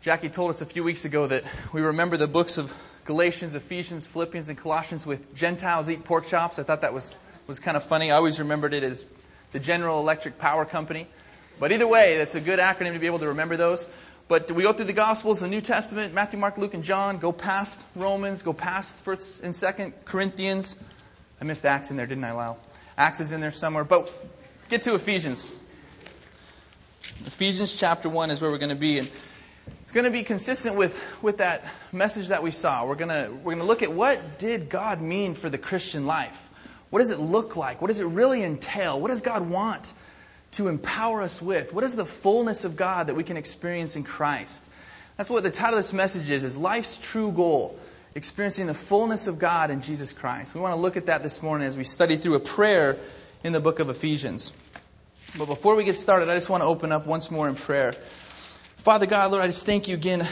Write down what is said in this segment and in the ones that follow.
Jackie told us a few weeks ago that we remember the books of Galatians, Ephesians, Philippians, and Colossians with Gentiles eat pork chops. I thought that was kind of funny. I always remembered it as the General Electric Power Company. But either way, that's a good acronym to be able to remember those. But we go through the Gospels, the New Testament, Matthew, Mark, Luke, and John, go past Romans, go past 1st and 2nd Corinthians. I missed Acts in there, didn't I, Lyle? Acts is in there somewhere. But get to Ephesians. Ephesians chapter 1 is where we're going to be. And it's going to be consistent with that message that we saw. We're going to look at what did God mean for the Christian life? What does it look like? What does it really entail? What does God want to empower us with? What is the fullness of God that we can experience in Christ? That's what the title of this message is Life's True Goal, Experiencing the Fullness of God in Jesus Christ. We want to look at that this morning as we study through a prayer in the book of Ephesians. But before we get started, I just want to open up once more in prayer. Father God, Lord, I just thank you again,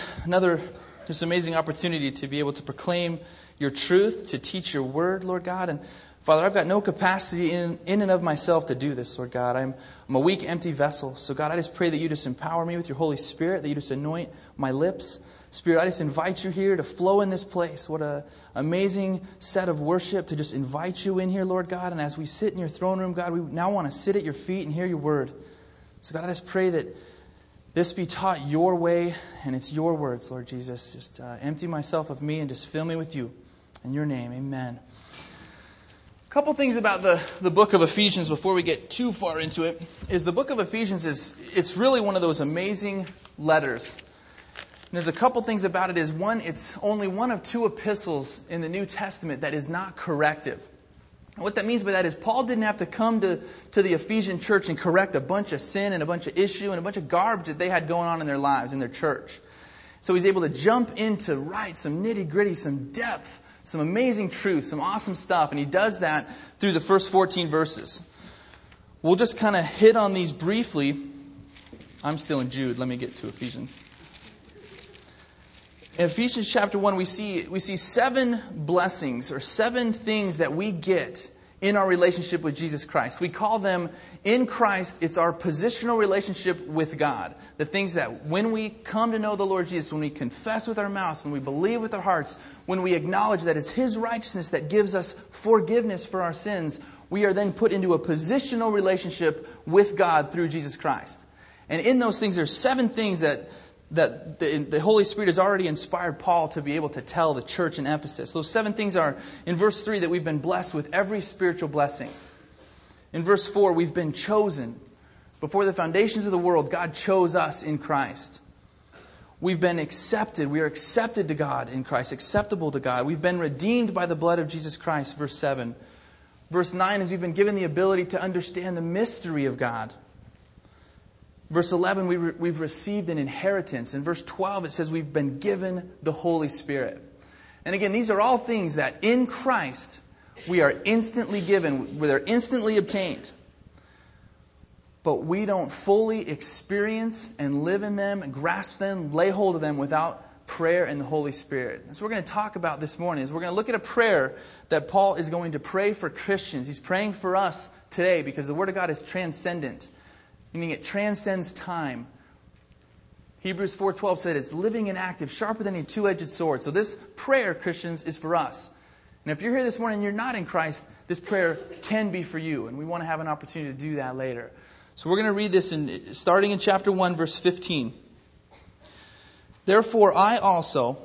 this amazing opportunity to be able to proclaim your truth, to teach your word, Lord God. And Father, I've got no capacity in and of myself to do this, Lord God. I'm a weak, empty vessel. So God, I just pray that you just empower me with your Holy Spirit, that you just anoint my lips. Spirit, I just invite you here to flow in this place. What an amazing set of worship to just invite you in here, Lord God. And as we sit in your throne room, God, we now want to sit at your feet and hear your word. So God, I just pray that this be taught your way, and it's your words, Lord Jesus. Just empty myself of me and just fill me with you. In your name, amen. A couple things about the book of Ephesians before we get too far into it is the book of Ephesians it's really one of those amazing letters. And there's a couple things about it is one, it's only one of two epistles in the New Testament that is not corrective. And what that means by that is Paul didn't have to come to the Ephesian church and correct a bunch of sin and a bunch of issue and a bunch of garbage that they had going on in their lives, in their church. So he's able to jump into some nitty-gritty, some depth, some amazing truth, some awesome stuff. And he does that through the first 14 verses. We'll just kind of hit on these briefly. I'm still in Jude. Let me get to Ephesians. In Ephesians chapter 1, we see seven blessings or seven things that we get in our relationship with Jesus Christ. We call them, in Christ, it's our positional relationship with God. The things that when we come to know the Lord Jesus, when we confess with our mouths, when we believe with our hearts, when we acknowledge that it's His righteousness that gives us forgiveness for our sins, we are then put into a positional relationship with God through Jesus Christ. And in those things, there's seven things that the Holy Spirit has already inspired Paul to be able to tell the church in Ephesus. Those seven things are, in verse 3, that we've been blessed with every spiritual blessing. In verse 4, we've been chosen. Before the foundations of the world, God chose us in Christ. We've been accepted. We are accepted to God in Christ, acceptable to God. We've been redeemed by the blood of Jesus Christ, verse 7. Verse 9 is we've been given the ability to understand the mystery of God. Verse 11, we've received an inheritance. In verse 12, it says we've been given the Holy Spirit. And again, these are all things that in Christ we are instantly given, they're instantly obtained. But we don't fully experience and live in them, and grasp them, lay hold of them without prayer and the Holy Spirit. That's what we're going to talk about this morning. Is we're going to look at a prayer that Paul is going to pray for Christians. He's praying for us today because the Word of God is transcendent. Meaning it transcends time. Hebrews 4:12 said it's living and active, sharper than a two-edged sword. So this prayer, Christians, is for us. And if you're here this morning and you're not in Christ, this prayer can be for you. And we want to have an opportunity to do that later. So we're going to read this starting in chapter 1, verse 15. Therefore I also,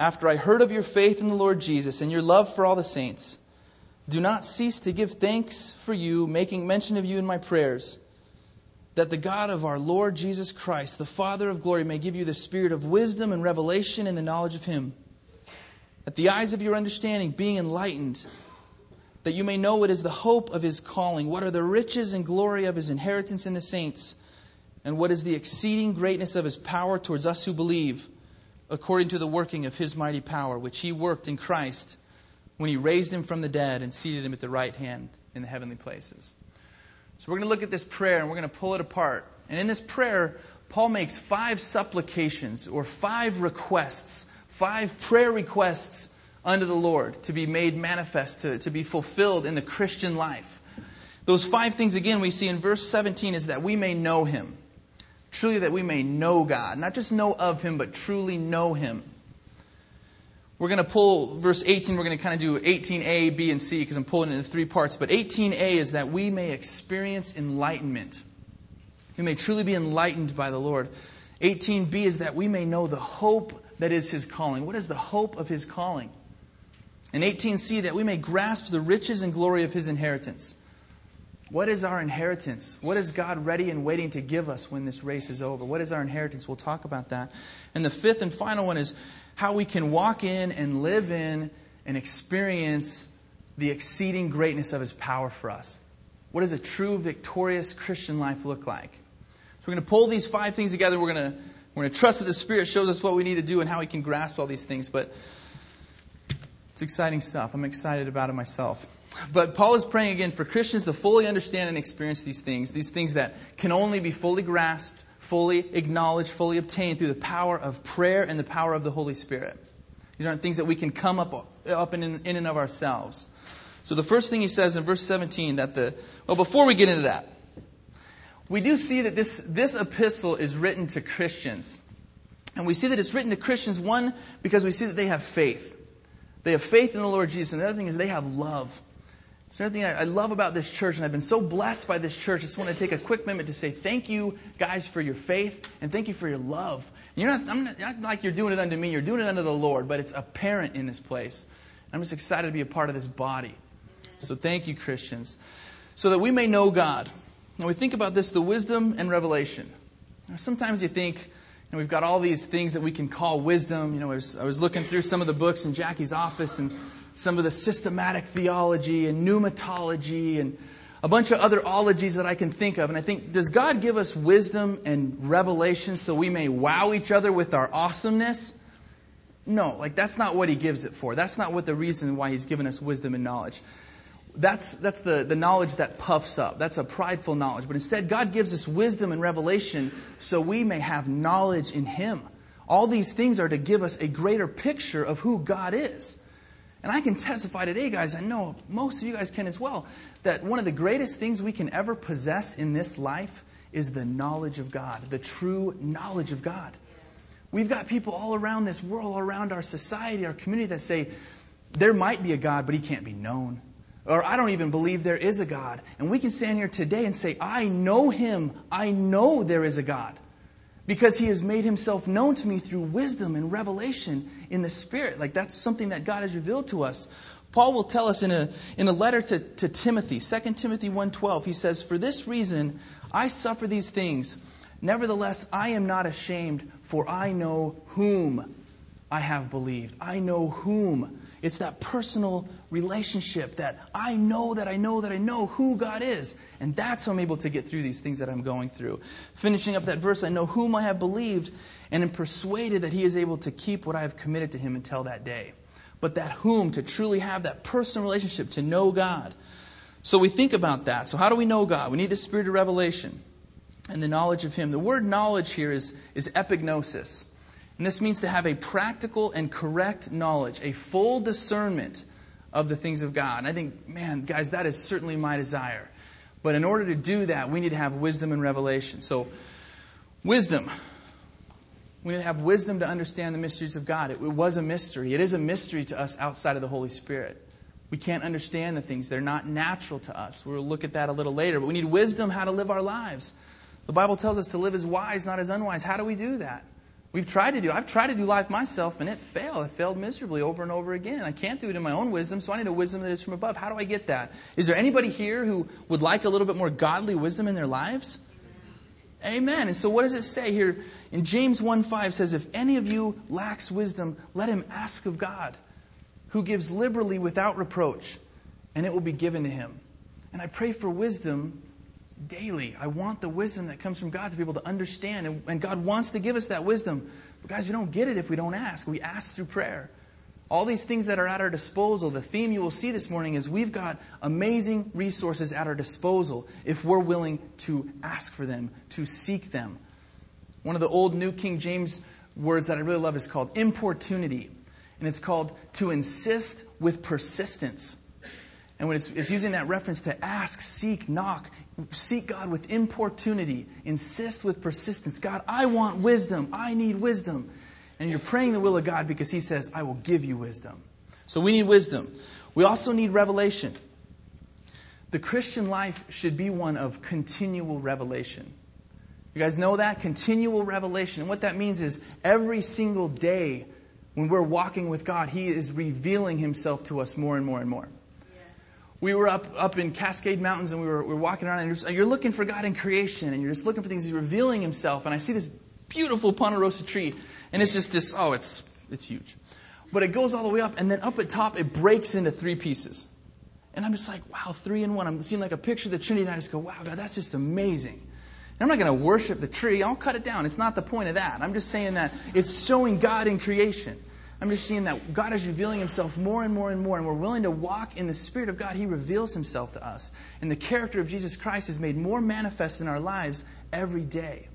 after I heard of your faith in the Lord Jesus and your love for all the saints, do not cease to give thanks for you, making mention of you in my prayers, that the God of our Lord Jesus Christ, the Father of glory, may give you the spirit of wisdom and revelation in the knowledge of Him, that the eyes of your understanding being enlightened, that you may know what is the hope of His calling, what are the riches and glory of His inheritance in the saints, and what is the exceeding greatness of His power towards us who believe, according to the working of His mighty power, which He worked in Christ when He raised Him from the dead and seated Him at the right hand in the heavenly places. So we're going to look at this prayer and we're going to pull it apart. And in this prayer, Paul makes five supplications or five requests, five prayer requests unto the Lord to be made manifest, to be fulfilled in the Christian life. Those five things, again, we see in verse 17 is that we may know Him. Truly that we may know God. Not just know of Him, but truly know Him. We're going to pull verse 18. We're going to kind of do 18a, b, and c because I'm pulling it into three parts. But 18a is that we may experience enlightenment. We may truly be enlightened by the Lord. 18b is that we may know the hope that is His calling. What is the hope of His calling? And 18c, that we may grasp the riches and glory of His inheritance. What is our inheritance? What is God ready and waiting to give us when this race is over? What is our inheritance? We'll talk about that. And the fifth and final one is how we can walk in and live in and experience the exceeding greatness of His power for us. What does a true, victorious Christian life look like? So we're going to pull these five things together. We're going to trust that the Spirit shows us what we need to do and how we can grasp all these things. But it's exciting stuff. I'm excited about it myself. But Paul is praying again for Christians to fully understand and experience these things that can only be fully grasped, fully acknowledged, fully obtained through the power of prayer and the power of the Holy Spirit. These aren't things that we can come up in and of ourselves. So the first thing he says in verse 17, before we get into that, we do see that this epistle is written to Christians. And we see that it's written to Christians, one, because we see that they have faith. They have faith in the Lord Jesus. And the other thing is they have love. It's another thing I love about this church, and I've been so blessed by this church. I just want to take a quick moment to say thank you guys for your faith and thank you for your love. And I'm not like you're doing it unto me, you're doing it unto the Lord, but it's apparent in this place. I'm just excited to be a part of this body. So thank you, Christians. So that we may know God. Now we think about this, the wisdom and revelation. Now, sometimes you think, and we've got all these things that we can call wisdom. You know, I was looking through some of the books in Jackie's office and some of the systematic theology and pneumatology and a bunch of other ologies that I can think of. And I think, does God give us wisdom and revelation so we may wow each other with our awesomeness? No, that's not what He gives it for. That's not what the reason why He's given us wisdom and knowledge. That's the knowledge that puffs up. That's a prideful knowledge. But instead, God gives us wisdom and revelation so we may have knowledge in Him. All these things are to give us a greater picture of who God is. And I can testify today, guys, I know most of you guys can as well, that one of the greatest things we can ever possess in this life is the knowledge of God, the true knowledge of God. We've got people all around this world, all around our society, our community that say, there might be a God, but He can't be known. Or I don't even believe there is a God. And we can stand here today and say, I know Him. I know there is a God. Because He has made Himself known to me through wisdom and revelation in the Spirit. That's something that God has revealed to us. Paul will tell us in a letter to Timothy, 2 Timothy 1:12, he says, "For this reason I suffer these things. Nevertheless, I am not ashamed, for I know whom I have believed." I know whom. It's that personal relationship that I know that I know that I know who God is. And that's how I'm able to get through these things that I'm going through. Finishing up that verse, I know whom I have believed and am persuaded that He is able to keep what I have committed to Him until that day. But that whom, to truly have that personal relationship, to know God. So we think about that. So how do we know God? We need the spirit of revelation and the knowledge of Him. The word knowledge here is epignosis. And this means to have a practical and correct knowledge, a full discernment of the things of God. And I think, man, guys, that is certainly my desire. But in order to do that, we need to have wisdom and revelation. So, wisdom. We need to have wisdom to understand the mysteries of God. It was a mystery. It is a mystery to us outside of the Holy Spirit. We can't understand the things. They're not natural to us. We'll look at that a little later. But we need wisdom how to live our lives. The Bible tells us to live as wise, not as unwise. How do we do that? I've tried to do life myself, and it failed. I failed miserably over and over again. I can't do it in my own wisdom, so I need a wisdom that is from above. How do I get that? Is there anybody here who would like a little bit more godly wisdom in their lives? Amen. And so what does it say here? In James 1:5 says, "If any of you lacks wisdom, let him ask of God, who gives liberally without reproach, and it will be given to him." And I pray for wisdom daily. I want the wisdom that comes from God to be able to understand. And God wants to give us that wisdom. But guys, we don't get it if we don't ask. We ask through prayer. All these things that are at our disposal, the theme you will see this morning is we've got amazing resources at our disposal if we're willing to ask for them, to seek them. One of the old New King James words that I really love is called importunity. And it's called to insist with persistence. And when it's using that reference to ask, seek, knock, Seek God with importunity. Insist with persistence. God, I want wisdom. I need wisdom. And you're praying the will of God because He says, I will give you wisdom. So we need wisdom. We also need revelation. The Christian life should be one of continual revelation. You guys know that? Continual revelation. And what that means is every single day when we're walking with God, He is revealing Himself to us more and more and more. Yes. We were up in Cascade Mountains and we were walking around and you're looking for God in creation and you're just looking for things. He's revealing Himself. And I see this beautiful Ponderosa tree and it's just this, it's huge. But it goes all the way up and then up at top it breaks into three pieces. And I'm just like, wow, 3 in 1. I'm seeing like a picture of the Trinity and I just go, wow, God, that's just amazing. And I'm not going to worship the tree. I'll cut it down. It's not the point of that. I'm just saying that it's showing God in creation. I'm just seeing that God is revealing Himself more and more and more. And we're willing to walk in the Spirit of God. He reveals Himself to us. And the character of Jesus Christ is made more manifest in our lives every day.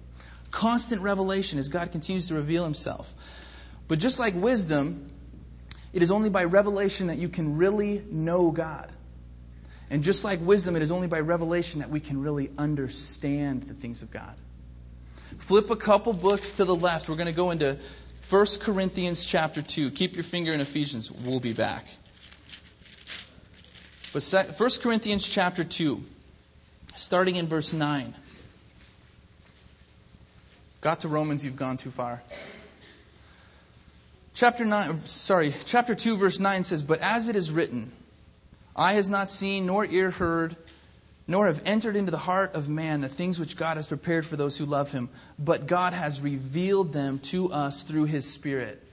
Constant revelation as God continues to reveal Himself. But just like wisdom, it is only by revelation that you can really know God. And just like wisdom, it is only by revelation that we can really understand the things of God. Flip a couple books to the left. We're going to go into 1 Corinthians chapter 2. Keep your finger in Ephesians. We'll be back. But 1 Corinthians chapter 2, starting in verse 9. Got to Romans, you've gone too far. Chapter 2, verse 9 says, "But as it is written, eye has not seen, nor ear heard, nor have entered into the heart of man the things which God has prepared for those who love Him. But God has revealed them to us through His Spirit.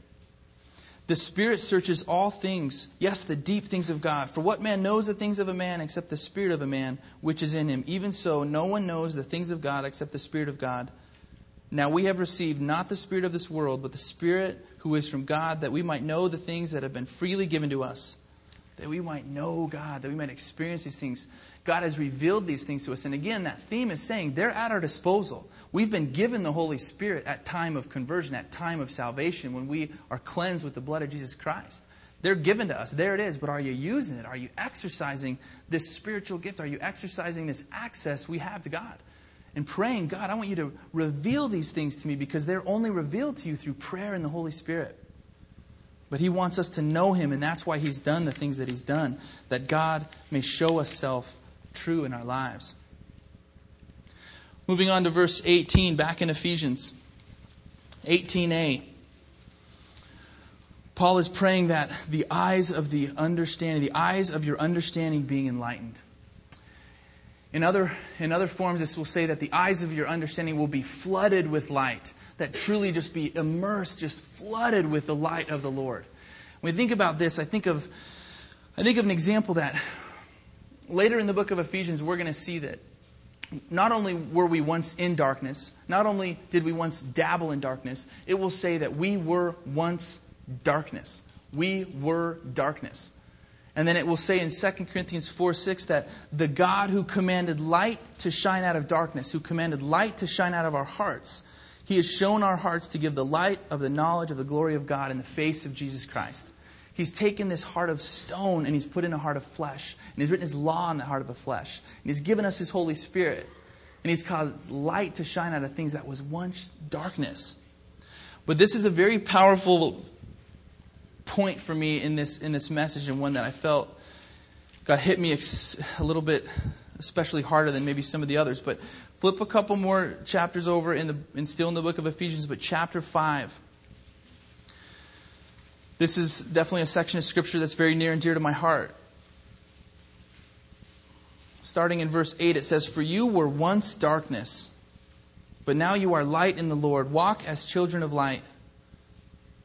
The Spirit searches all things, yes, the deep things of God. For what man knows the things of a man except the spirit of a man which is in him? Even so, no one knows the things of God except the Spirit of God. Now we have received not the spirit of this world, but the Spirit who is from God, that we might know the things that have been freely given to us." That we might know God, that we might experience these things. God has revealed these things to us. And again, that theme is saying they're at our disposal. We've been given the Holy Spirit at time of conversion, at time of salvation, when we are cleansed with the blood of Jesus Christ. They're given to us. There it is. But are you using it? Are you exercising this spiritual gift? Are you exercising this access we have to God? And praying, God, I want you to reveal these things to me, because they're only revealed to you through prayer and the Holy Spirit. But He wants us to know Him, and that's why He's done the things that He's done, that God may show Himself true in our lives. Moving on to verse 18, back in Ephesians 18a. Paul is praying that the eyes of the understanding, the eyes of your understanding being enlightened. In other forms, this will say that the eyes of your understanding will be flooded with light. That truly just be immersed, just flooded with the light of the Lord. When we think about this, I think of an example that later in the book of Ephesians, we're going to see that not only were we once in darkness, not only did we once dabble in darkness, it will say that we were once darkness. We were darkness. And then it will say in 2 Corinthians 4:6 that the God who commanded light to shine out of darkness, who commanded light to shine out of our hearts, He has shown our hearts to give the light of the knowledge of the glory of God in the face of Jesus Christ. He's taken this heart of stone and He's put in a heart of flesh. And He's written His law on the heart of the flesh. And He's given us His Holy Spirit. And He's caused light to shine out of things that was once darkness. But this is a very powerful point for me in this message, and one that I felt God hit me a little bit, especially harder than maybe some of the others. But flip a couple more chapters over still in the book of Ephesians, but chapter 5. This is definitely a section of Scripture that's very near and dear to my heart. Starting in verse 8, it says, "For you were once darkness, but now you are light in the Lord. Walk as children of light.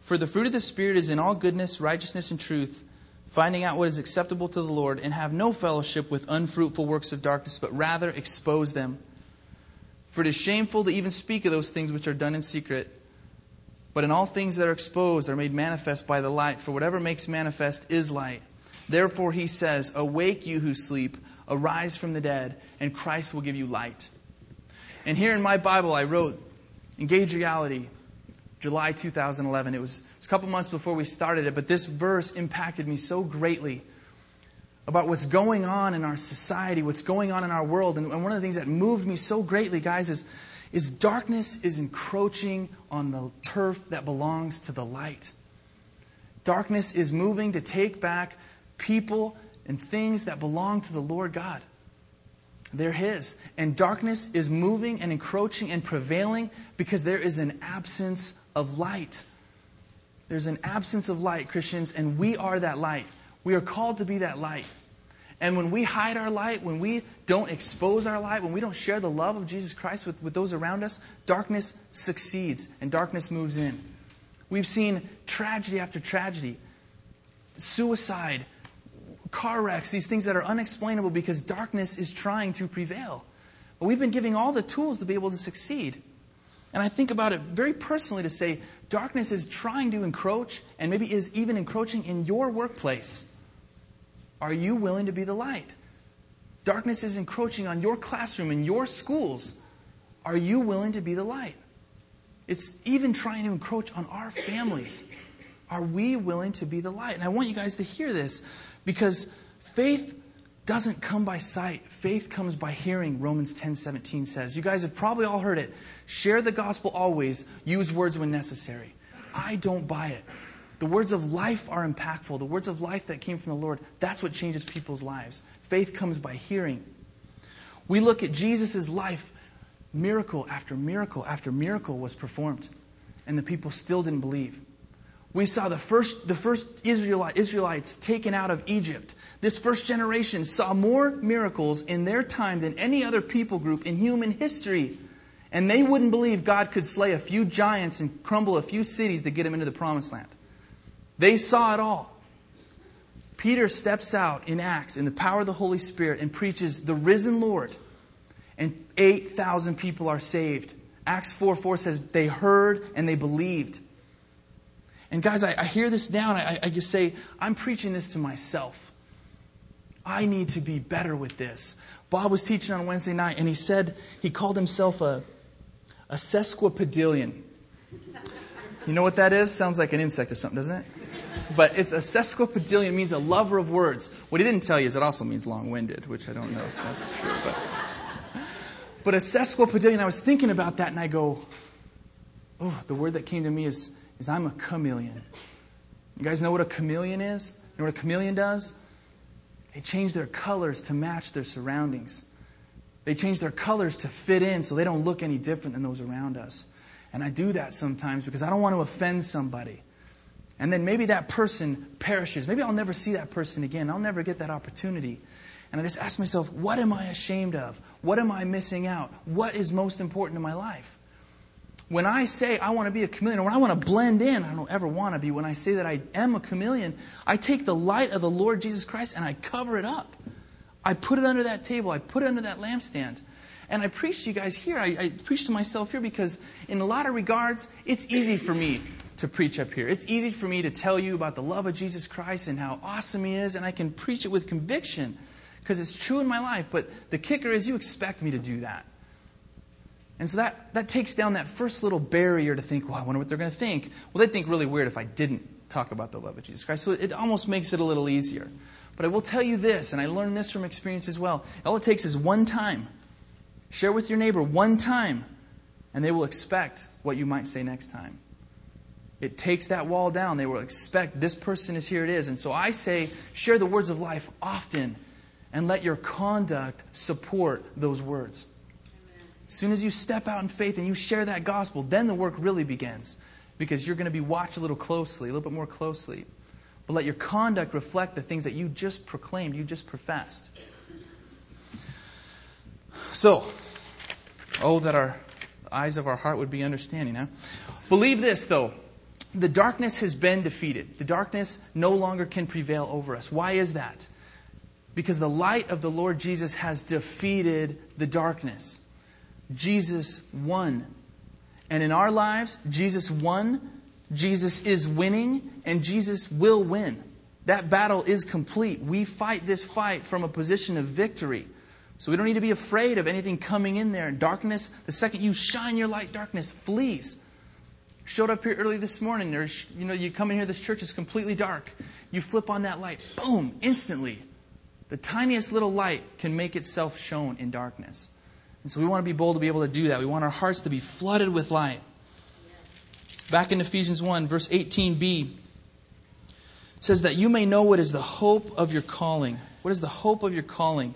For the fruit of the Spirit is in all goodness, righteousness, and truth, finding out what is acceptable to the Lord, and have no fellowship with unfruitful works of darkness, but rather expose them. For it is shameful to even speak of those things which are done in secret. But in all things that are exposed are made manifest by the light. For whatever makes manifest is light. Therefore He says, awake you who sleep, arise from the dead, and Christ will give you light." And here in my Bible I wrote, Engage Reality, July 2011. It was a couple months before we started it, but this verse impacted me so greatly. about what's going on in our society, what's going on in our world. And one of the things that moved me so greatly, guys, is darkness is encroaching on the turf that belongs to the light. Darkness is moving to take back people and things that belong to the Lord God. They're His. And darkness is moving and encroaching and prevailing because there is an absence of light. There's an absence of light, Christians, and we are that light. We are called to be that light. And when we hide our light, when we don't expose our light, when we don't share the love of Jesus Christ with those around us, darkness succeeds and darkness moves in. We've seen tragedy after tragedy, suicide, car wrecks, these things that are unexplainable because darkness is trying to prevail. But we've been giving all the tools to be able to succeed. And I think about it very personally to say darkness is trying to encroach and maybe is even encroaching in your workplace. Are you willing to be the light? Darkness is encroaching on your classroom and your schools. Are you willing to be the light? It's even trying to encroach on our families. Are we willing to be the light? And I want you guys to hear this because faith doesn't come by sight. Faith comes by hearing, Romans 10:17 says. You guys have probably all heard it. Share the gospel always. Use words when necessary. I don't buy it. The words of life are impactful. The words of life that came from the Lord, that's what changes people's lives. Faith comes by hearing. We look at Jesus' life. Miracle after miracle after miracle was performed, and the people still didn't believe. We saw the first Israelites taken out of Egypt. This first generation saw more miracles in their time than any other people group in human history. And they wouldn't believe God could slay a few giants and crumble a few cities to get them into the promised land. They saw it all. Peter steps out in Acts in the power of the Holy Spirit and preaches the risen Lord. And 8,000 people are saved. Acts 4:4 says they heard and they believed. And guys, I hear this now and I just say, I'm preaching this to myself. I need to be better with this. Bob was teaching on Wednesday night and he said he called himself a sesquipedalian. You know what that is? Sounds like an insect or something, doesn't it? But it's a sesquipedalian. It means a lover of words. What he didn't tell you is it also means long-winded, which I don't know if that's true, But a sesquipedalian, I was thinking about that and I go, oh, the word that came to me is I'm a chameleon. You guys know what a chameleon is? You know what a chameleon does? They change their colors to match their surroundings. They change their colors to fit in so they don't look any different than those around us. And I do that sometimes because I don't want to offend somebody. And then maybe that person perishes. Maybe I'll never see that person again. I'll never get that opportunity. And I just ask myself, what am I ashamed of? What am I missing out? What is most important in my life? When I say I want to be a chameleon, or when I want to blend in, I don't ever want to be. When I say that I am a chameleon, I take the light of the Lord Jesus Christ and I cover it up. I put it under that table. I put it under that lampstand. And I preach to you guys here. I preach to myself here because in a lot of regards, it's easy for me to preach up here. It's easy for me to tell you about the love of Jesus Christ and how awesome He is. And I can preach it with conviction. Because it's true in my life, but the kicker is you expect me to do that. And so that takes down that first little barrier to think, well, I wonder what they're going to think. Well, they'd think really weird if I didn't talk about the love of Jesus Christ. So it almost makes it a little easier. But I will tell you this, and I learned this from experience as well. All it takes is one time. Share with your neighbor one time, and they will expect what you might say next time. It takes that wall down. They will expect this person is here it is. And so I say, share the words of life often. And let your conduct support those words. Amen. As soon as you step out in faith and you share that gospel, then the work really begins. Because you're going to be watched a little bit more closely. But let your conduct reflect the things that you just proclaimed, you just professed. So, that our eyes of our heart would be understanding, huh? Believe this, though. The darkness has been defeated. The darkness no longer can prevail over us. Why is that? Because the light of the Lord Jesus has defeated the darkness. Jesus won. And in our lives, Jesus won, Jesus is winning, and Jesus will win. That battle is complete. We fight this fight from a position of victory. So we don't need to be afraid of anything coming in there. Darkness, the second you shine your light, darkness flees. Showed up here early this morning, or you come in here, this church is completely dark. You flip on that light, boom, instantly. The tiniest little light can make itself shown in darkness. And so we want to be bold to be able to do that. We want our hearts to be flooded with light. Back in Ephesians 1, verse 18b, it says that you may know what is the hope of your calling. What is the hope of your calling?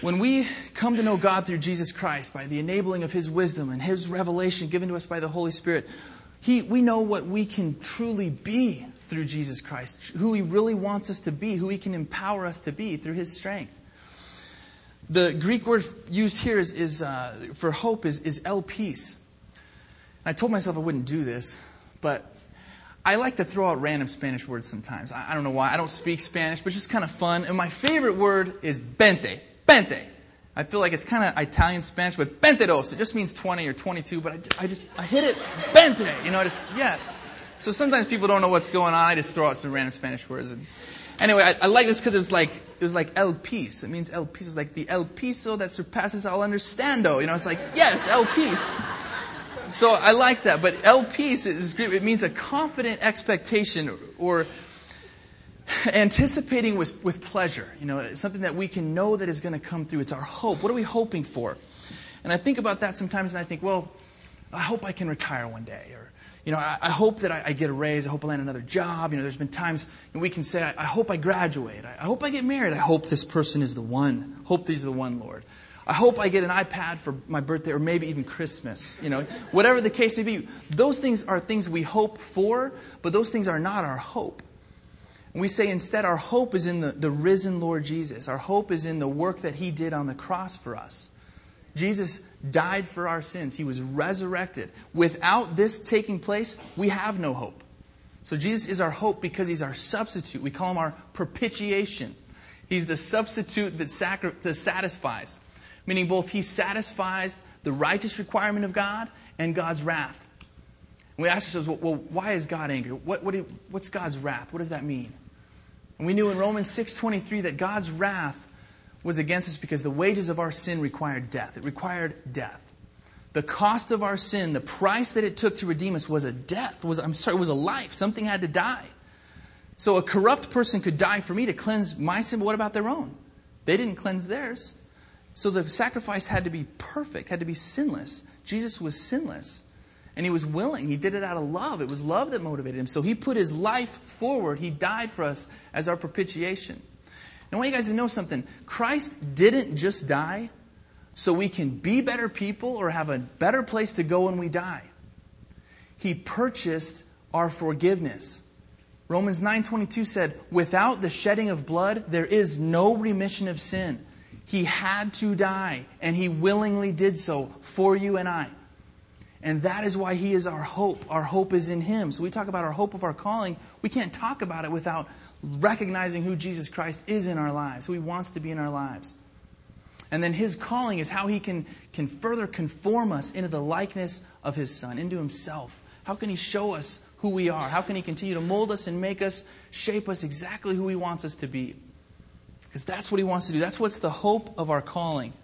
When we come to know God through Jesus Christ, by the enabling of His wisdom and His revelation given to us by the Holy Spirit, we know what we can truly be through Jesus Christ, who He really wants us to be, who He can empower us to be through His strength. The Greek word used here is for hope is elpis. And I told myself I wouldn't do this, but I like to throw out random Spanish words sometimes. I don't know why. I don't speak Spanish, but it's just kind of fun. And my favorite word is bente. Bente. I feel like it's kind of Italian-Spanish, but bentedos. It just means 20 or 22, but I hit it. Bente. You know, yes. So sometimes people don't know what's going on. I just throw out some random Spanish words. And anyway, I like this because it was like el peace. It means el peace. It's like the el piso that surpasses all understando. You know, it's like, yes, el peace. So I like that. But el peace is Greek. It means a confident expectation or anticipating with pleasure, you know, it's something that we can know that is going to come through. It's our hope. What are we hoping for? And I think about that sometimes, and I think, well, I hope I can retire one day, or you know, I hope that I get a raise. I hope I land another job. You know, there's been times we can say, I hope I graduate. I hope I get married. I hope this person is the one. Hope these are the one, Lord. I hope I get an iPad for my birthday, or maybe even Christmas. You know, whatever the case may be, those things are things we hope for, but those things are not our hope. And we say instead our hope is in the risen Lord Jesus. Our hope is in the work that He did on the cross for us. Jesus died for our sins. He was resurrected. Without this taking place, we have no hope. So Jesus is our hope because He's our substitute. We call Him our propitiation. He's the substitute that satisfies. Meaning both He satisfies the righteous requirement of God and God's wrath. And we ask ourselves, well, why is God angry? What's God's wrath? What does that mean? And we knew in Romans 6:23 that God's wrath was against us because the wages of our sin required death. It required death. The cost of our sin, the price that it took to redeem us was a death. It was a life. Something had to die. So a corrupt person could die for me to cleanse my sin, but what about their own? They didn't cleanse theirs. So the sacrifice had to be perfect, had to be sinless. Jesus was sinless. And He was willing. He did it out of love. It was love that motivated Him. So He put His life forward. He died for us as our propitiation. And I want you guys to know something. Christ didn't just die so we can be better people or have a better place to go when we die. He purchased our forgiveness. Romans 9:22 said, "Without the shedding of blood, there is no remission of sin." He had to die, and He willingly did so for you and I. And that is why He is our hope. Our hope is in Him. So we talk about our hope of our calling. We can't talk about it without recognizing who Jesus Christ is in our lives, who He wants to be in our lives. And then His calling is how He can further conform us into the likeness of His Son, into Himself. How can He show us who we are? How can He continue to mold us and make us, shape us exactly who He wants us to be? Because that's what He wants to do. That's what's the hope of our calling.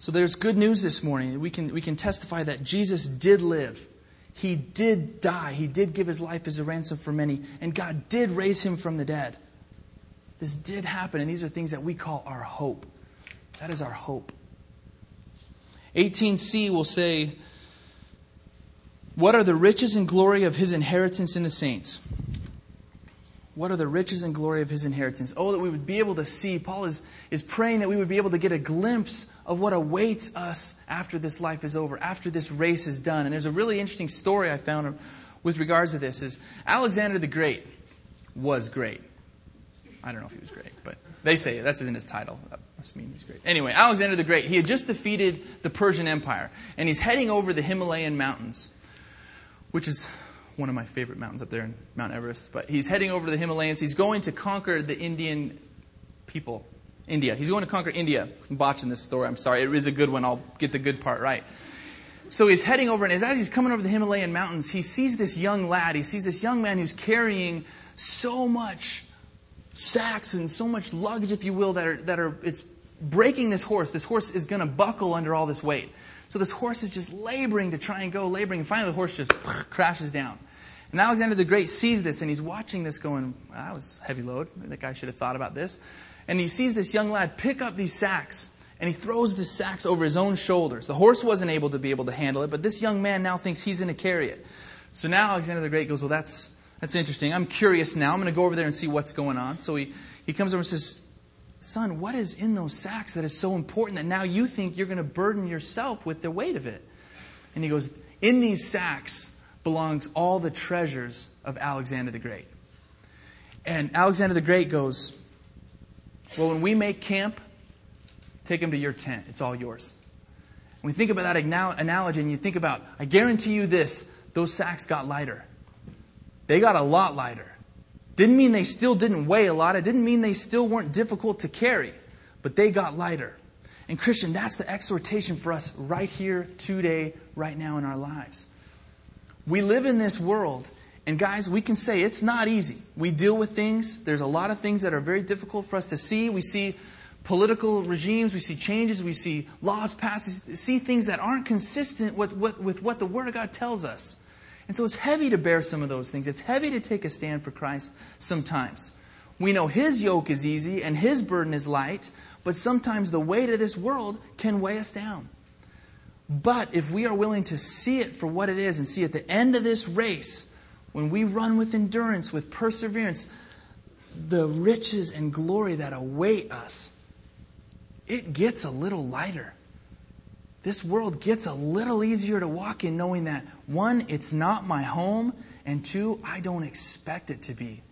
So there's good news this morning. We can testify that Jesus did live. He did die. He did give His life as a ransom for many. And God did raise Him from the dead. This did happen. And these are things that we call our hope. That is our hope. 18c will say, "What are the riches and glory of His inheritance in the saints?" What are the riches and glory of His inheritance? Oh, that we would be able to see. Paul is praying that we would be able to get a glimpse of what awaits us after this life is over, after this race is done. And there's a really interesting story I found with regards to this. Is Alexander the Great was great. I don't know if he was great, but they say that's in his title. That must mean he's great. Anyway, Alexander the Great, he had just defeated the Persian Empire. And he's heading over the Himalayan mountains, which is one of my favorite mountains up there in Mount Everest. But he's heading over to the Himalayas. He's going to conquer the Indian people. India. He's going to conquer India. I'm botching this story. I'm sorry. It is a good one. I'll get the good part right. So he's heading over, and as he's coming over the Himalayan mountains, he sees this young lad. He sees this young man who's carrying so much sacks and so much luggage, if you will, that are it's breaking this horse. This horse is going to buckle under all this weight. So this horse is just laboring to try and go, laboring. And finally the horse just crashes down. And Alexander the Great sees this, and he's watching this going, well, that was a heavy load. That guy should have thought about this. And he sees this young lad pick up these sacks, and he throws the sacks over his own shoulders. The horse wasn't able to handle it, but this young man now thinks he's going to carry it. So now Alexander the Great goes, well, that's interesting. I'm curious now. I'm going to go over there and see what's going on. So he comes over and says, son, what is in those sacks that is so important that now you think you're going to burden yourself with the weight of it? And he goes, in these sacks belongs all the treasures of Alexander the Great. And Alexander the Great goes, well, when we make camp, take him to your tent. It's all yours. When we think about that analogy and you think about, I guarantee you this, those sacks got lighter. They got a lot lighter. Didn't mean they still didn't weigh a lot. It didn't mean they still weren't difficult to carry. But they got lighter. And Christian, that's the exhortation for us right here, today, right now in our lives. We live in this world, and guys, we can say it's not easy. We deal with things. There's a lot of things that are very difficult for us to see. We see political regimes. We see changes. We see laws passed. We see things that aren't consistent with what the Word of God tells us. And so it's heavy to bear some of those things. It's heavy to take a stand for Christ sometimes. We know His yoke is easy and His burden is light, but sometimes the weight of this world can weigh us down. But if we are willing to see it for what it is and see at the end of this race, when we run with endurance, with perseverance, the riches and glory that await us, it gets a little lighter. This world gets a little easier to walk in knowing that, one, it's not my home, and two, I don't expect it to be.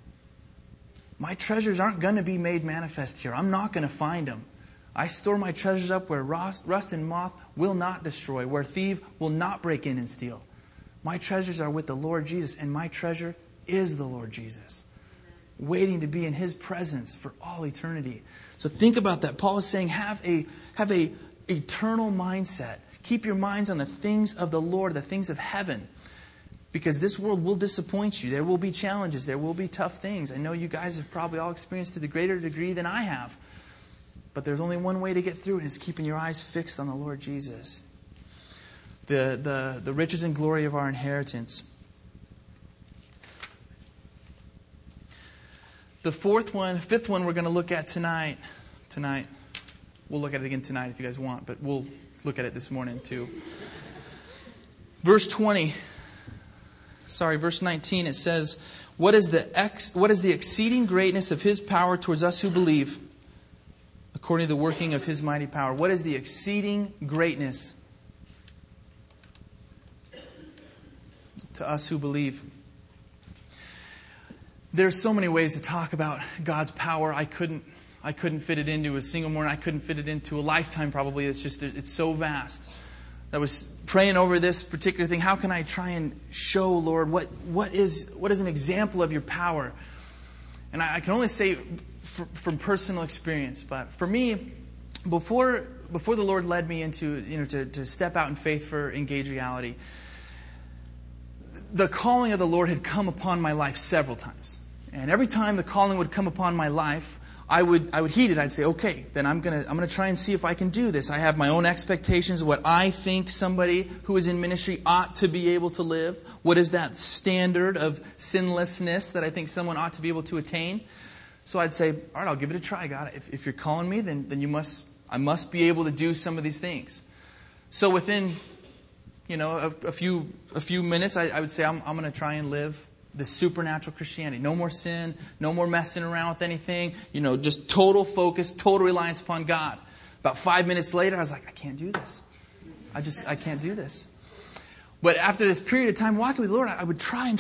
My treasures aren't going to be made manifest here. I'm not going to find them. I store my treasures up where rust and moth will not destroy, where thief will not break in and steal. My treasures are with the Lord Jesus, and my treasure is the Lord Jesus, waiting to be in His presence for all eternity. So think about that. Paul is saying, have a eternal mindset. Keep your minds on the things of the Lord, the things of heaven. Because this world will disappoint you. There will be challenges. There will be tough things. I know you guys have probably all experienced to the greater degree than I have. But there's only one way to get through it, and it's keeping your eyes fixed on the Lord Jesus. The riches and glory of our inheritance. The fifth one we're going to look at tonight. We'll look at it again tonight if you guys want, but we'll look at it this morning too. Verse 19, it says, What is the exceeding greatness of His power towards us who believe, according to the working of His mighty power? What is the exceeding greatness to us who believe? There's so many ways to talk about God's power. I couldn't fit it into a single morning. I couldn't fit it into a lifetime probably. It's so vast. I was praying over this particular thing. How can I try and show, Lord, what is an example of your power? And I can only say from personal experience. But for me, before the Lord led me into to step out in faith for Engage Reality, the calling of the Lord had come upon my life several times. And every time the calling would come upon my life, I would heed it. I'd say, okay, then I'm gonna try and see if I can do this. I have my own expectations of what I think somebody who is in ministry ought to be able to live. What is that standard of sinlessness that I think someone ought to be able to attain? So I'd say, all right, I'll give it a try, God. If you're calling me, then I must be able to do some of these things. So within a few minutes, I would say I'm gonna try and live the supernatural Christianity. No more sin. No more messing around with anything. Just total focus, total reliance upon God. About 5 minutes later, I was like, I can't do this. I can't do this. But after this period of time walking with the Lord, I would try in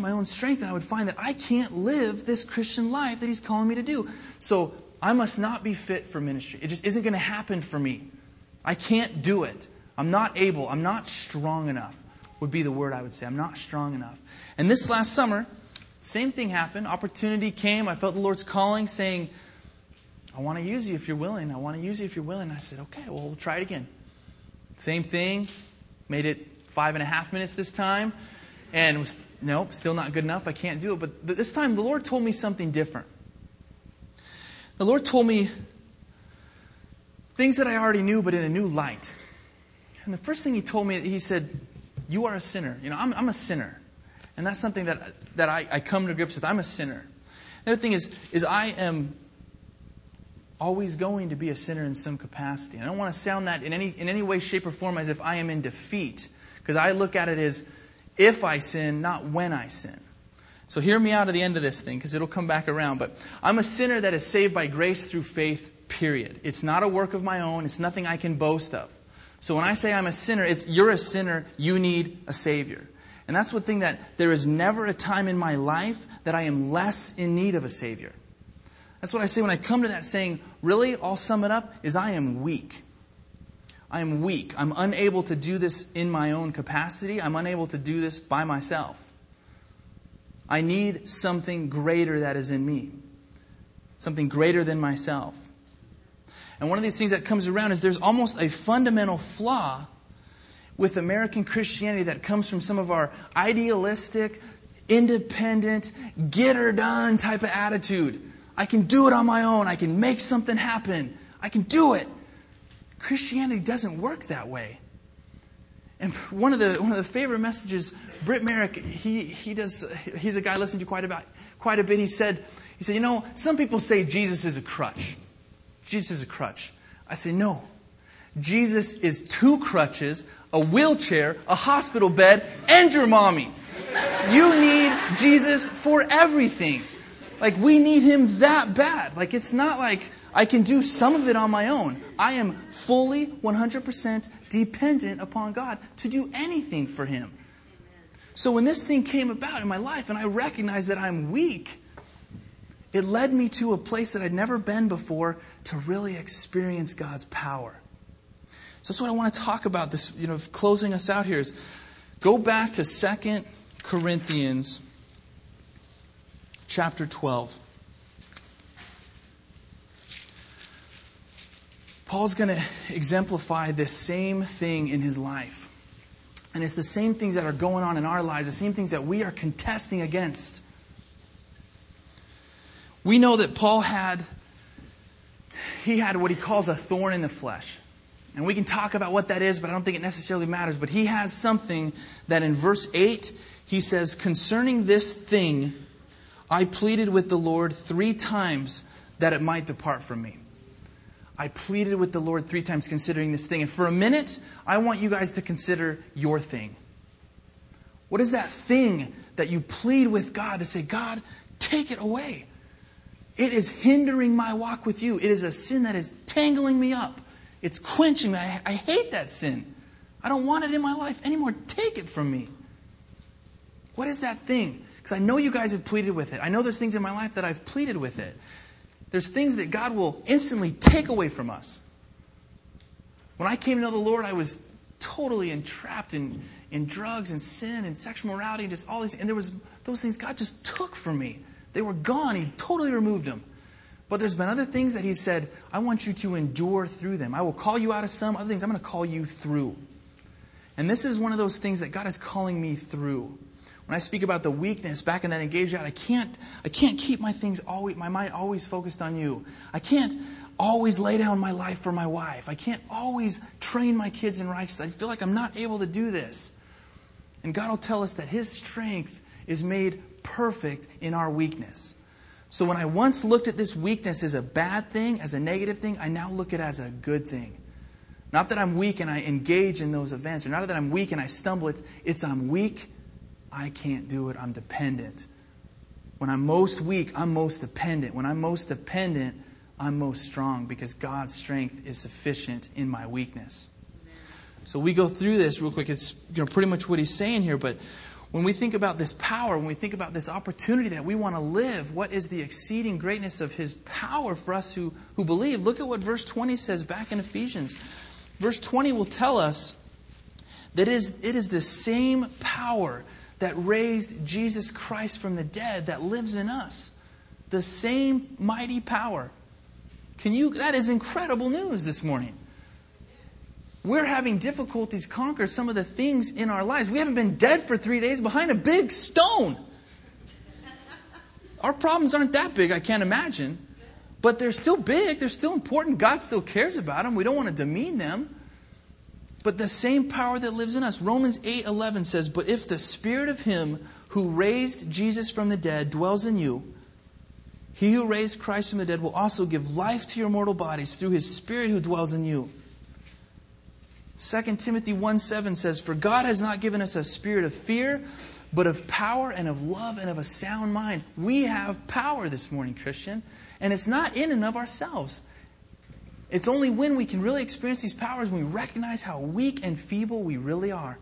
my own strength, and I would find that I can't live this Christian life that He's calling me to do. So I must not be fit for ministry. It just isn't going to happen for me. I can't do it. I'm not able. I'm not strong enough would be the word I would say. I'm not strong enough. And this last summer, same thing happened. Opportunity came. I felt the Lord's calling saying, I want to use you if you're willing. I want to use you if you're willing. I said, okay, well, we'll try it again. Same thing. Made it 5.5 minutes this time. And was, nope, still not good enough. I can't do it. But this time the Lord told me something different. The Lord told me things that I already knew, but in a new light. And the first thing He told me, He said, you are a sinner. I'm a sinner. And that's something that I come to grips with. I'm a sinner. The other thing is I am always going to be a sinner in some capacity. I don't want to sound that in any way, shape, or form as if I am in defeat. Because I look at it as if I sin, not when I sin. So hear me out at the end of this thing, because it'll come back around. But I'm a sinner that is saved by grace through faith, period. It's not a work of my own. It's nothing I can boast of. So when I say I'm a sinner, it's you're a sinner, you need a Savior. And that's one thing that there is never a time in my life that I am less in need of a Savior. That's what I say when I come to that saying, really, I'll sum it up, is I am weak. I am weak. I'm unable to do this in my own capacity. I'm unable to do this by myself. I need something greater that is in me. Something greater than myself. And one of these things that comes around is there's almost a fundamental flaw with American Christianity that comes from some of our idealistic, independent, get-her-done type of attitude. I can do it on my own. I can make something happen. I can do it. Christianity doesn't work that way. And one of the favorite messages, Britt Merrick, he's a guy I listen to quite a bit. He said, some people say Jesus is a crutch. Jesus is a crutch. I say, no. Jesus is two crutches, a wheelchair, a hospital bed, and your mommy. You need Jesus for everything. Like, we need Him that bad. Like, it's not like I can do some of it on my own. I am fully, 100% dependent upon God to do anything for Him. So when this thing came about in my life and I recognized that I'm weak, it led me to a place that I'd never been before to really experience God's power. So that's what I want to talk about this, closing us out here is go back to 2 Corinthians chapter 12. Paul's going to exemplify this same thing in his life. And it's the same things that are going on in our lives, the same things that we are contesting against. We know that Paul had what he calls a thorn in the flesh. And we can talk about what that is, but I don't think it necessarily matters. But he has something that in verse 8, he says, "Concerning this thing, I pleaded with the Lord 3 times that it might depart from me." I pleaded with the Lord 3 times considering this thing. And for a minute, I want you guys to consider your thing. What is that thing that you plead with God to say, God, take it away? It is hindering my walk with you. It is a sin that is tangling me up. It's quenching me. I hate that sin. I don't want it in my life anymore. Take it from me. What is that thing? Because I know you guys have pleaded with it. I know there's things in my life that I've pleaded with it. There's things that God will instantly take away from us. When I came to know the Lord, I was totally entrapped in drugs and sin and sexual morality and just all these. And there was those things God just took from me. They were gone. He totally removed them. But there's been other things that He said, I want you to endure through them. I will call you out of some. Other things I'm going to call you through. And this is one of those things that God is calling me through. When I speak about the weakness back in that Engage Out, I can't keep my things always, my mind always focused on you. I can't always lay down my life for my wife. I can't always train my kids in righteousness. I feel like I'm not able to do this. And God will tell us that His strength is made perfect in our weakness. So when I once looked at this weakness as a bad thing, as a negative thing, I now look at it as a good thing. Not that I'm weak and I engage in those events, or not that I'm weak and I stumble. It's I'm weak, I can't do it, I'm dependent. When I'm most weak, I'm most dependent. When I'm most dependent, I'm most strong because God's strength is sufficient in my weakness. So we go through this real quick. It's pretty much what he's saying here, but when we think about this power, when we think about this opportunity that we want to live, what is the exceeding greatness of His power for us who believe? Look at what verse 20 says back in Ephesians. Verse 20 will tell us that it is the same power that raised Jesus Christ from the dead that lives in us. The same mighty power. That is incredible news this morning. We're having difficulties conquer some of the things in our lives. We haven't been dead for 3 days behind a big stone. Our problems aren't that big, I can't imagine. But they're still big. They're still important. God still cares about them. We don't want to demean them. But the same power that lives in us. Romans 8:11 says, "But if the Spirit of Him who raised Jesus from the dead dwells in you, He who raised Christ from the dead will also give life to your mortal bodies through His Spirit who dwells in you." 2 Timothy 1:7 says, "For God has not given us a spirit of fear, but of power and of love and of a sound mind." We have power this morning, Christian. And it's not in and of ourselves. It's only when we can really experience these powers when we recognize how weak and feeble we really are.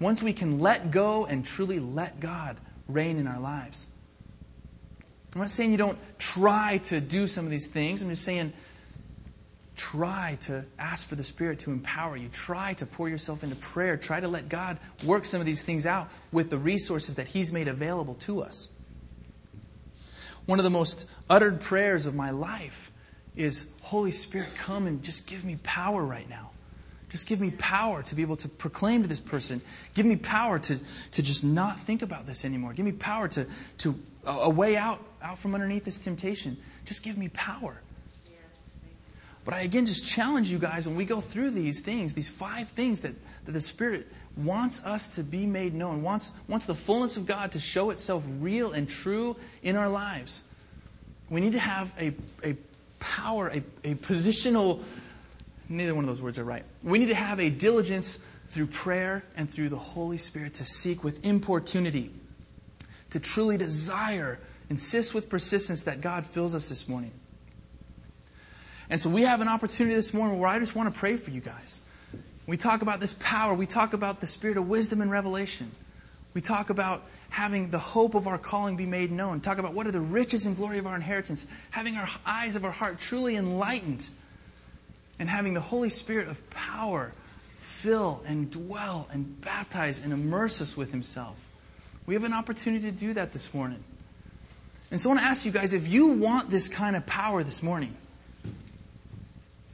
Once we can let go and truly let God reign in our lives. I'm not saying you don't try to do some of these things. I'm just saying try to ask for the Spirit to empower you. Try to pour yourself into prayer. Try to let God work some of these things out with the resources that He's made available to us. One of the most uttered prayers of my life is, "Holy Spirit, come and just give me power right now. Just give me power to be able to proclaim to this person. Give me power to just not think about this anymore. Give me power to a way out from underneath this temptation. Just give me power." Yes, but I again just challenge you guys when we go through these things, these five things that the Spirit wants us to be made known, wants the fullness of God to show itself real and true in our lives. We need to have a power, a positional, neither one of those words are right. We need to have a diligence through prayer and through the Holy Spirit to seek with importunity, to truly desire, insist with persistence that God fills us this morning. And so we have an opportunity this morning where I just want to pray for you guys. We talk about this power. We talk about the spirit of wisdom and revelation. We talk about having the hope of our calling be made known. Talk about what are the riches and glory of our inheritance. Having our eyes of our heart truly enlightened. And having the Holy Spirit of power fill and dwell and baptize and immerse us with Himself. We have an opportunity to do that this morning. And so I want to ask you guys, if you want this kind of power this morning,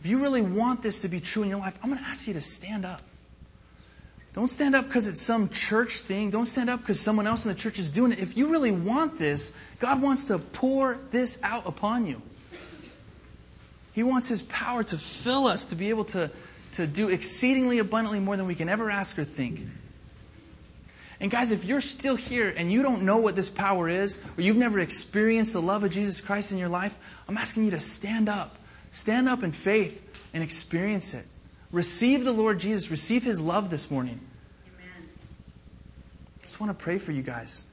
if you really want this to be true in your life, I'm going to ask you to stand up. Don't stand up because it's some church thing. Don't stand up because someone else in the church is doing it. If you really want this, God wants to pour this out upon you. He wants His power to fill us to be able to do exceedingly abundantly more than we can ever ask or think. And guys, if you're still here and you don't know what this power is, or you've never experienced the love of Jesus Christ in your life, I'm asking you to stand up. Stand up in faith and experience it. Receive the Lord Jesus. Receive His love this morning. Amen. I just want to pray for you guys.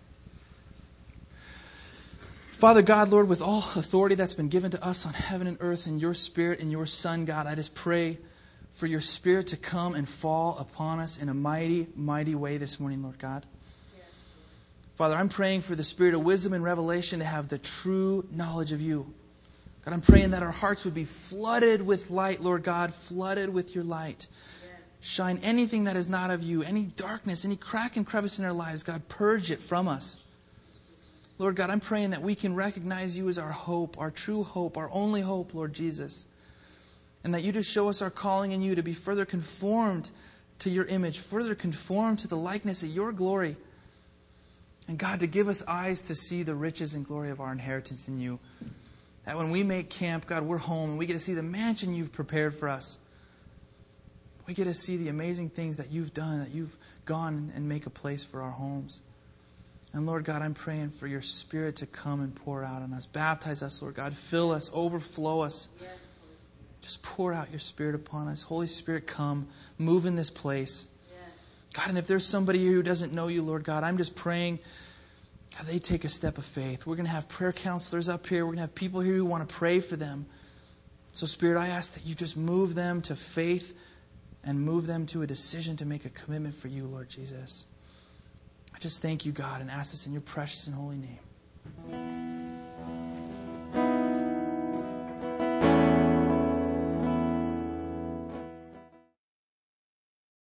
Father God, Lord, with all authority that's been given to us on heaven and earth and Your Spirit and Your Son, God, I just pray for Your Spirit to come and fall upon us in a mighty, mighty way this morning, Lord God. Yes. Father, I'm praying for the Spirit of wisdom and revelation to have the true knowledge of You. God, I'm praying that our hearts would be flooded with light, Lord God, flooded with Your light. Yes. Shine anything that is not of You, any darkness, any crack and crevice in our lives, God, purge it from us. Lord God, I'm praying that we can recognize You as our hope, our true hope, our only hope, Lord Jesus. And that You just show us our calling in You to be further conformed to Your image, further conformed to the likeness of Your glory. And God, to give us eyes to see the riches and glory of our inheritance in You. That when we make camp, God, we're home and we get to see the mansion You've prepared for us. We get to see the amazing things that You've done, that You've gone and make a place for our homes. And Lord God, I'm praying for Your Spirit to come and pour out on us. Baptize us, Lord God. Fill us, overflow us. Yes, just pour out Your Spirit upon us. Holy Spirit, come. Move in this place. Yes. God, and if there's somebody here who doesn't know You, Lord God, I'm just praying God, they take a step of faith. We're going to have prayer counselors up here. We're going to have people here who want to pray for them. So, Spirit, I ask that You just move them to faith and move them to a decision to make a commitment for You, Lord Jesus. I just thank You, God, and ask this in Your precious and holy name.